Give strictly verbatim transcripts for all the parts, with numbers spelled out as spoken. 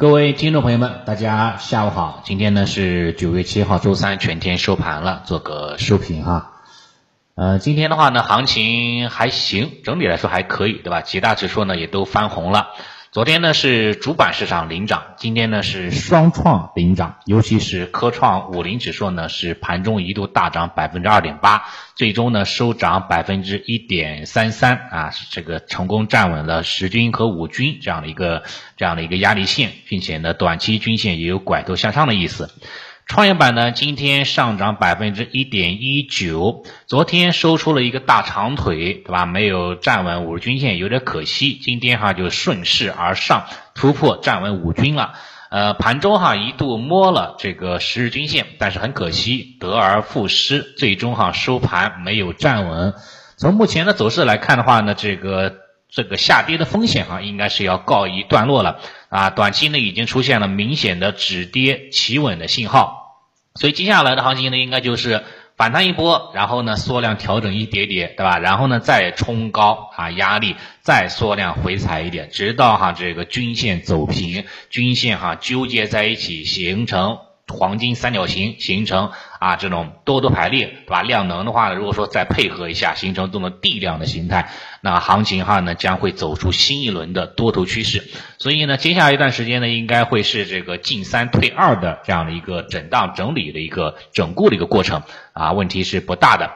各位听众朋友们，大家下午好。今天呢是九月七号周三全天收盘了，做个收评哈。呃，今天的话呢，行情还行，整体来说还可以，对吧？几大指数呢也都翻红了。昨天呢是主板市场领涨，今天呢是双创领涨，尤其是科创五零指数呢是盘中一度大涨 百分之二点八， 最终呢收涨 百分之一点三三， 啊，这个成功站稳了十均和五均这样的一个这样的一个压力线，并且呢短期均线也有拐头向上的意思。创业板呢今天上涨 百分之一点一九， 昨天收出了一个大长腿，对吧？没有站稳五十均线有点可惜，今天哈就顺势而上突破站稳五均了。呃，盘中哈一度摸了这个十日均线，但是很可惜得而复失，最终哈收盘没有站稳。从目前的走势来看的话呢，这个这个下跌的风险啊，应该是要告一段落了啊，短期呢已经出现了明显的止跌企稳的信号，所以接下来的行情呢，应该就是反弹一波，然后呢缩量调整一点点，对吧？然后呢再冲高啊，压力再缩量回踩一点，直到哈这个均线走平，均线哈纠结在一起，形成黄金三角形，形成啊这种多头排列，对吧？量能的话呢，如果说再配合一下，形成这种地量的形态，那行情哈呢将会走出新一轮的多头趋势。所以呢，接下来一段时间呢，应该会是这个进三退二的这样的一个震荡整理的一个整固的一个过程啊，问题是不大的。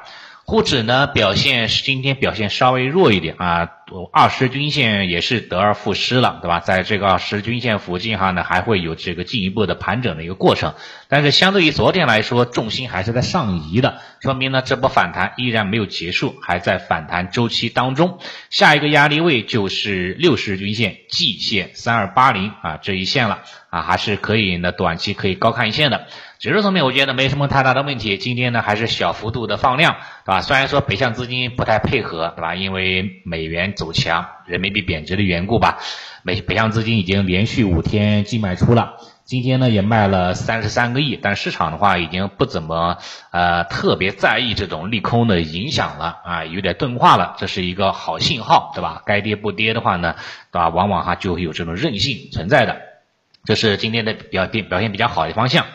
沪指呢表现是今天表现稍微弱一点啊，二十均线也是得而复失了，对吧？在这个二十均线附近哈呢，还会有这个进一步的盘整的一个过程，但是相对于昨天来说，重心还是在上移的，说明呢这波反弹依然没有结束，还在反弹周期当中。下一个压力位就是六十均线季线三二八零啊这一线了啊，还是可以呢，短期可以高看一线的。指数层面我觉得没什么太大的问题，今天呢还是小幅度的放量，对吧？虽然说北向资金不太配合，对吧？因为美元走强，人民币贬值的缘故吧，美北向资金已经连续五天净卖出了，今天呢也卖了三十三个亿，但市场的话已经不怎么呃特别在意这种利空的影响了啊，有点钝化了，这是一个好信号，对吧？该跌不跌的话呢，对吧？往往哈就会有这种韧性存在的。这是今天的表现表现比较好的方向，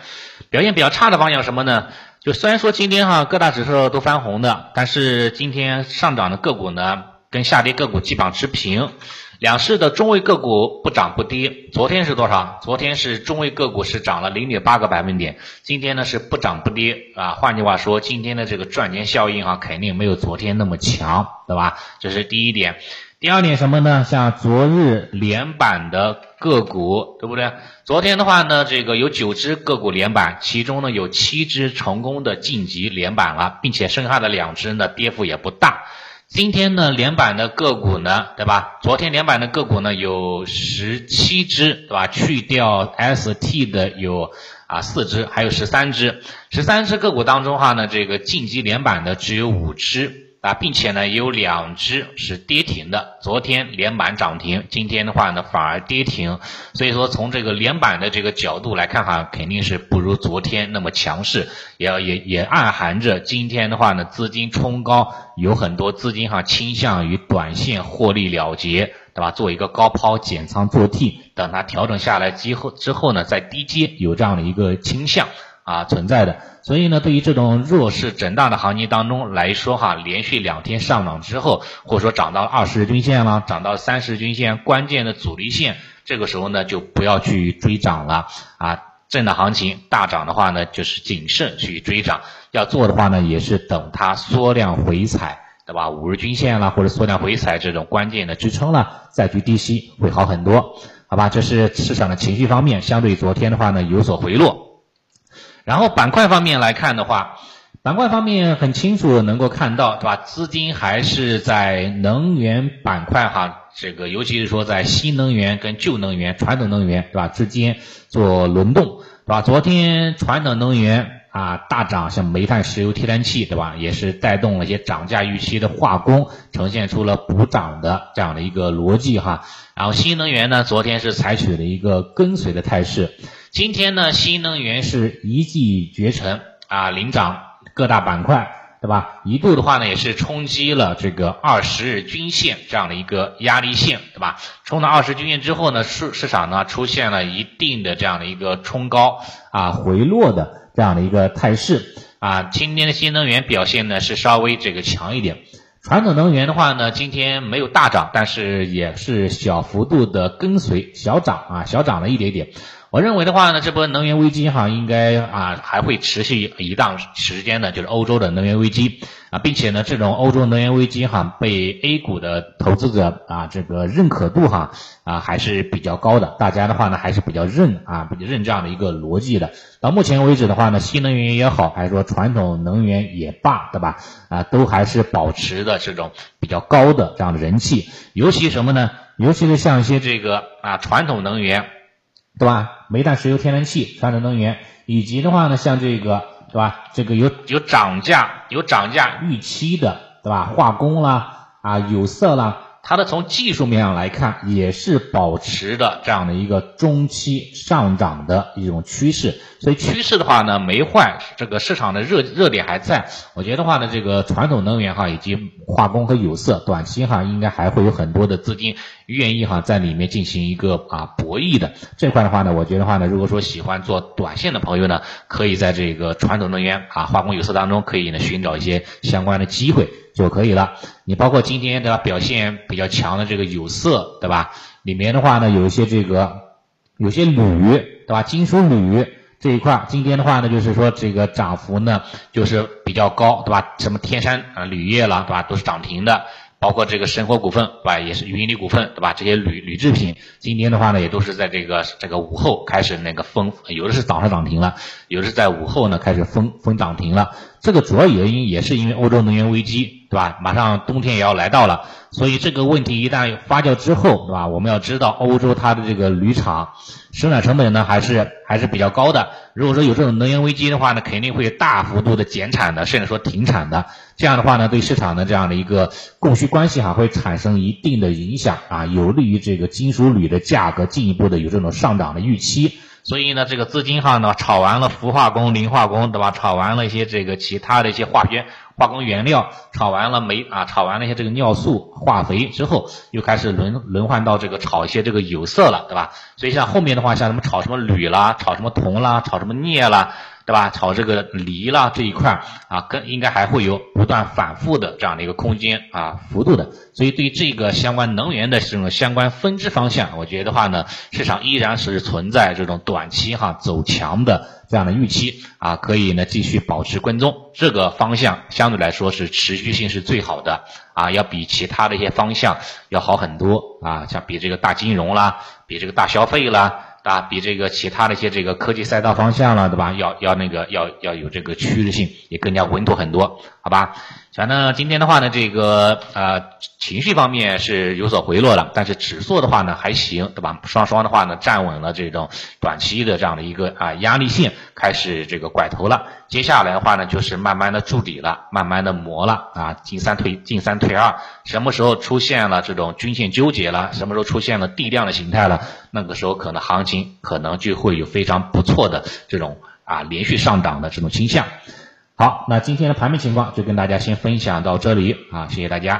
表现比较差的方向什么呢？就虽然说今天哈各大指数都翻红的，但是今天上涨的个股呢跟下跌个股基本上持平，两市的中位个股不涨不跌。昨天是多少？昨天是中位个股是涨了 零点八个百分点，今天呢是不涨不跌啊。换句话说，今天的这个赚钱效应啊肯定没有昨天那么强，对吧？这是第一点。第二点什么呢？像昨日连板的个股，对不对？昨天的话呢，这个有九只个股连板，其中呢有七只成功的晋级连板了，并且剩下的两只呢跌幅也不大。今天呢连板的个股呢，对吧？昨天连板的个股呢有十七只，对吧？去掉 S T 的有啊四只，还有十三只。十三只个股当中哈呢，这个晋级连板的只有五只。啊，并且呢也有两只是跌停的，昨天连板涨停，今天的话呢反而跌停，所以说从这个连板的这个角度来看哈，肯定是不如昨天那么强势，也也也暗含着今天的话呢资金冲高，有很多资金哈倾向于短线获利了结，对吧？做一个高抛减仓做 T， 等它调整下来之后之后呢再低接，有这样的一个倾向啊存在的。所以呢对于这种弱势震荡的行情当中来说哈，连续两天上涨之后，或者说涨到二十均线了，涨到三十均线关键的阻力线，这个时候呢就不要去追涨了啊。震荡行情大涨的话呢，就是谨慎去追涨，要做的话呢也是等它缩量回踩，对吧？五十均线啦，或者缩量回踩这种关键的支撑啦，再去低吸会好很多，好吧？这是市场的情绪方面，相对昨天的话呢有所回落。然后板块方面来看的话，板块方面很清楚能够看到，对吧？资金还是在能源板块哈，这个尤其是说在新能源跟旧能源、传统能源，对吧？之间做轮动，对吧？昨天传统能源啊大涨，像煤炭、石油、天然气，对吧？也是带动了一些涨价预期的化工，呈现出了补涨的这样的一个逻辑哈。然后新能源呢，昨天是采取了一个跟随的态势。今天呢新能源是一骑绝尘啊领涨各大板块，对吧？一度的话呢，也是冲击了这个二十日均线这样的一个压力线，对吧？冲到二十均线之后呢，市市场呢出现了一定的这样的一个冲高啊回落的这样的一个态势啊。今天的新能源表现呢是稍微这个强一点，传统能源的话呢，今天没有大涨，但是也是小幅度的跟随小涨啊，小涨了一点点。我认为的话呢，这波能源危机哈，应该啊还会持续一段时间的，就是欧洲的能源危机啊，并且呢，这种欧洲能源危机哈，被 A 股的投资者啊这个认可度哈啊还是比较高的，大家的话呢还是比较认啊比较认这样的一个逻辑的。到目前为止的话呢，新能源也好，还是说传统能源也罢，对吧？啊，都还是保持的这种比较高的这样的人气，尤其什么呢？尤其是像一些这个啊传统能源。对吧？煤炭、石油、天然气、传统能源，以及的话呢，像这个，对吧？这个有有涨价、有涨价预期的，对吧？化工啦，啊，有色啦，它的从技术面上来看，也是保持的这样的一个中期上涨的一种趋势。所以趋势的话呢，没坏，这个市场的热热点还在。我觉得话呢，这个传统能源哈，以及化工和有色，短期哈应该还会有很多的资金。愿意哈在里面进行一个啊博弈的这块的话呢，我觉得话呢，如果说喜欢做短线的朋友呢，可以在这个传统能源啊、化工有色当中，可以呢寻找一些相关的机会就可以了。你包括今天的表现比较强的这个有色，对吧？里面的话呢，有一些这个有些铝，对吧？金属铝。这一块今天的话呢，就是说这个涨幅呢就是比较高，对吧？什么天山啊、铝业了，对吧？都是涨停的。包括这个神火股份，对吧？也是云里股份，对吧？这些铝铝制品，今天的话呢，也都是在这个这个午后开始那个封，有的是早上涨停了，有的是在午后呢开始封封涨停了。这个主要原因也是因为欧洲能源危机，对吧？马上冬天也要来到了，所以这个问题一旦发酵之后，对吧？我们要知道欧洲它的这个铝厂生产成本呢还是还是比较高的。如果说有这种能源危机的话呢，肯定会大幅度的减产的，甚至说停产的。这样的话呢，对市场的这样的一个供需关系哈、啊，会产生一定的影响啊，有利于这个金属铝的价格进一步的有这种上涨的预期。所以呢，这个资金哈呢，炒完了氟化工、磷化工，对吧？炒完了一些这个其他的一些化学、化工原料，炒完了煤啊，炒完了一些这个尿素、化肥之后，又开始轮轮换到这个炒一些这个有色了，对吧？所以像后面的话，像什么炒什么铝啦，炒什么铜啦，炒什么镍啦。对吧？炒这个锂啦这一块啊，跟应该还会有不断反复的这样的一个空间啊幅度的，所以对这个相关能源的这种相关分支方向，我觉得话呢，市场依然是存在这种短期哈走强的这样的预期啊，可以呢继续保持跟踪，这个方向相对来说是持续性是最好的啊，要比其他的一些方向要好很多啊，像比这个大金融啦，比这个大消费啦。啊，比这个其他的一些这个科技赛道方向了，对吧？要要那个要要有这个趋势性，也更加稳妥很多，好吧？反正今天的话呢，这个呃情绪方面是有所回落了，但是指数的话呢还行，对吧？双双的话呢站稳了这种短期的这样的一个啊压力线，开始这个拐头了。接下来的话呢就是慢慢的筑底了，慢慢的磨了啊，进三退进三退二。什么时候出现了这种均线纠结了？什么时候出现了地量的形态了？那个时候可能行情可能就会有非常不错的这种啊连续上涨的这种倾向。好，那今天的盘面情况就跟大家先分享到这里啊，谢谢大家。